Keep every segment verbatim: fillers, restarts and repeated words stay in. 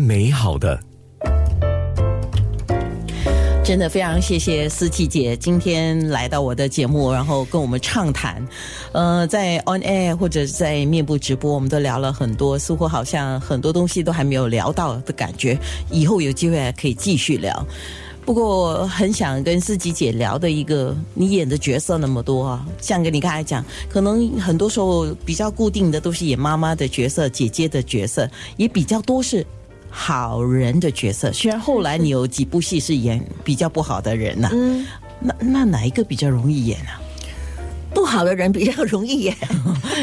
美好的，真的非常谢谢思琪姐今天来到我的节目，然后跟我们畅谈。呃，在 on air 或者在面部直播，我们都聊了很多，似乎好像很多东西都还没有聊到的感觉，以后有机会可以继续聊。不过很想跟思琪姐聊的一个，你演的角色那么多啊，像跟你刚才讲，可能很多时候比较固定的都是演妈妈的角色、姐姐的角色，也比较多是好人的角色。虽然后来你有几部戏是演比较不好的人啊，嗯，那那哪一个比较容易演啊？不好的人比较容易演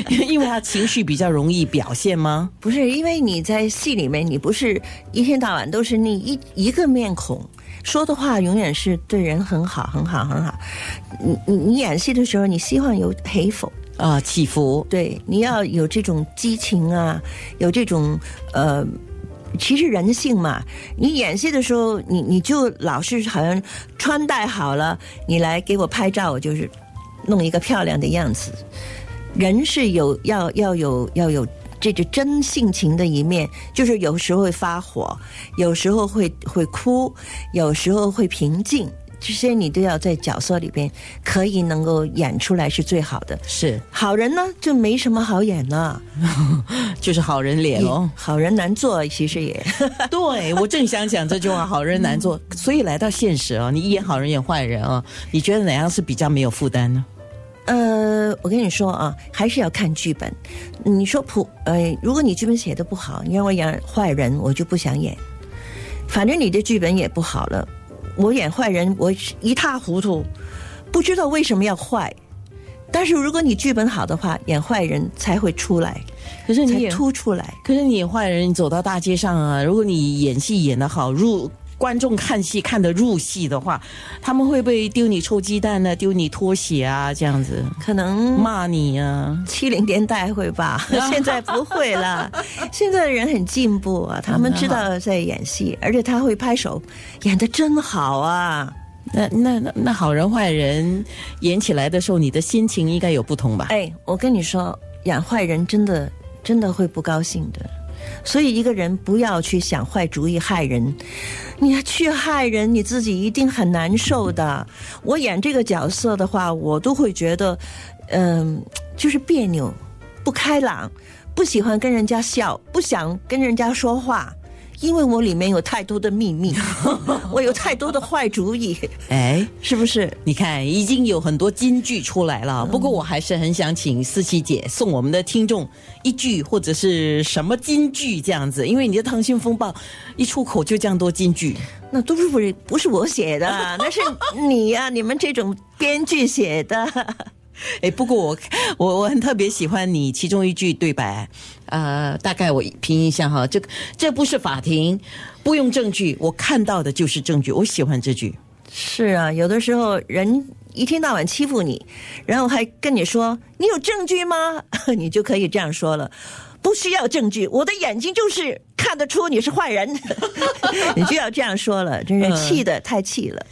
因为他情绪比较容易表现吗？不是，因为你在戏里面你不是一天到晚都是你一一个面孔，说的话永远是对人很好很好很好。你你演戏的时候你希望有起伏啊，起伏，对，你要有这种激情啊，有这种呃其实人性嘛，你演戏的时候你你就老是好像穿戴好了，你来给我拍照，我就是弄一个漂亮的样子。人是有要要有要有这个真性情的一面，就是有时候会发火，有时候会会哭，有时候会平静，这些你都要在角色里边可以能够演出来是最好的。是好人呢就没什么好演了就是好人脸哦，好人难做，其实也对，我正想讲这句话，好人难做所以来到现实啊、哦，你演好人演坏人啊、哦，你觉得哪样是比较没有负担呢？呃，我跟你说啊，还是要看剧本。你说普呃，如果你剧本写的不好，你让我演坏人我就不想演，反正你的剧本也不好了，我演坏人我一塌糊涂，不知道为什么要坏。但是如果你剧本好的话，演坏人才会出来，可是你才突出来。可是你演坏人你走到大街上啊，如果你演戏演得好，入观众看戏看得入戏的话，他们会不会丢你臭鸡蛋啊，丢你拖鞋啊，这样子？可能骂你啊，七零年代会吧现在不会了现在的人很进步啊，他们知道在演戏，而且他会拍手，演得真好啊。那那那好人坏人演起来的时候，你的心情应该有不同吧？哎，我跟你说，演坏人真的真的会不高兴的。所以一个人不要去想坏主意害人，你去害人你自己一定很难受的。我演这个角色的话，我都会觉得嗯、呃，就是别扭，不开朗，不喜欢跟人家笑，不想跟人家说话，因为我里面有太多的秘密我有太多的坏主意哎，是不是？你看已经有很多金句出来了、嗯、不过我还是很想请思琪姐送我们的听众一句或者是什么金句这样子，因为你的《溏心风暴》一出口就这样多金句，那都是不是不是我写的那是你啊，你们这种编剧写的哎，不过我我我很特别喜欢你其中一句对白，呃，大概我评一下哈，这这不是法庭，不用证据，我看到的就是证据。我喜欢这句。是啊，有的时候人一天到晚欺负你，然后还跟你说你有证据吗？你就可以这样说了，不需要证据，我的眼睛就是看得出你是坏人，你就要这样说了，真是气的、嗯、太气了。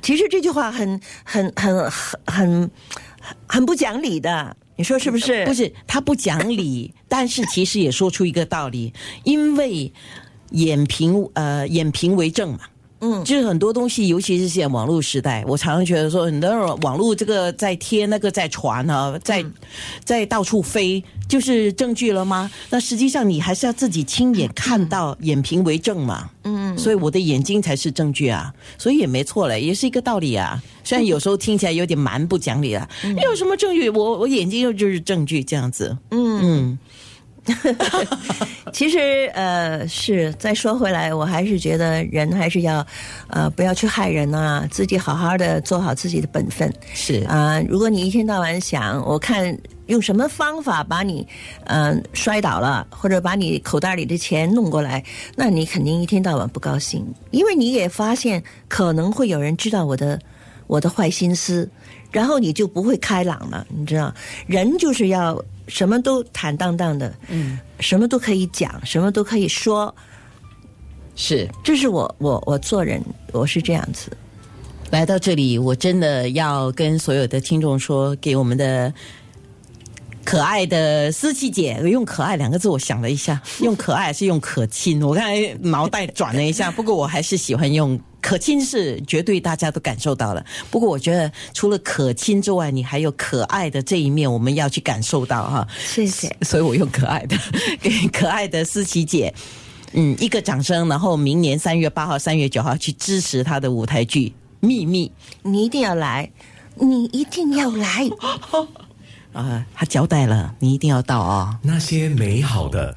其实这句话很很很很很。很不讲理的，你说是不是？不是，他不讲理但是其实也说出一个道理，因为眼平呃眼平为证嘛。嗯，就是很多东西，尤其是现在网络时代，我常常觉得说，很多网络这个在贴，那个在传啊，在在到处飞，就是证据了吗？那实际上你还是要自己亲眼看到，眼凭为证嘛。嗯，所以我的眼睛才是证据啊，所以也没错了，也是一个道理啊。虽然有时候听起来有点蛮不讲理啊，嗯、有什么证据？我我眼睛就是证据这样子。嗯嗯。其实呃是再说回来，我还是觉得人还是要呃不要去害人啊，自己好好的做好自己的本分。是啊、呃，如果你一天到晚想我看用什么方法把你嗯、呃、摔倒了，或者把你口袋里的钱弄过来，那你肯定一天到晚不高兴，因为你也发现可能会有人知道我的我的坏心思，然后你就不会开朗了，你知道，人就是要。什么都坦荡荡的，嗯，什么都可以讲，什么都可以说，是，这是我我我做人我是这样子。来到这里，我真的要跟所有的听众说，给我们的可爱的思琪姐，用可爱两个字我想了一下，用可爱还是用可亲，我刚才脑袋转了一下，不过我还是喜欢用可亲，是绝对大家都感受到了。不过我觉得除了可亲之外，你还有可爱的这一面，我们要去感受到哈。谢谢。所以我用可爱的给可爱的思琪姐嗯，一个掌声，然后明年三月八号、三月九号去支持她的舞台剧《秘密》，你一定要来，你一定要来啊、呃！他交代了，你一定要到啊、哦！那些美好的。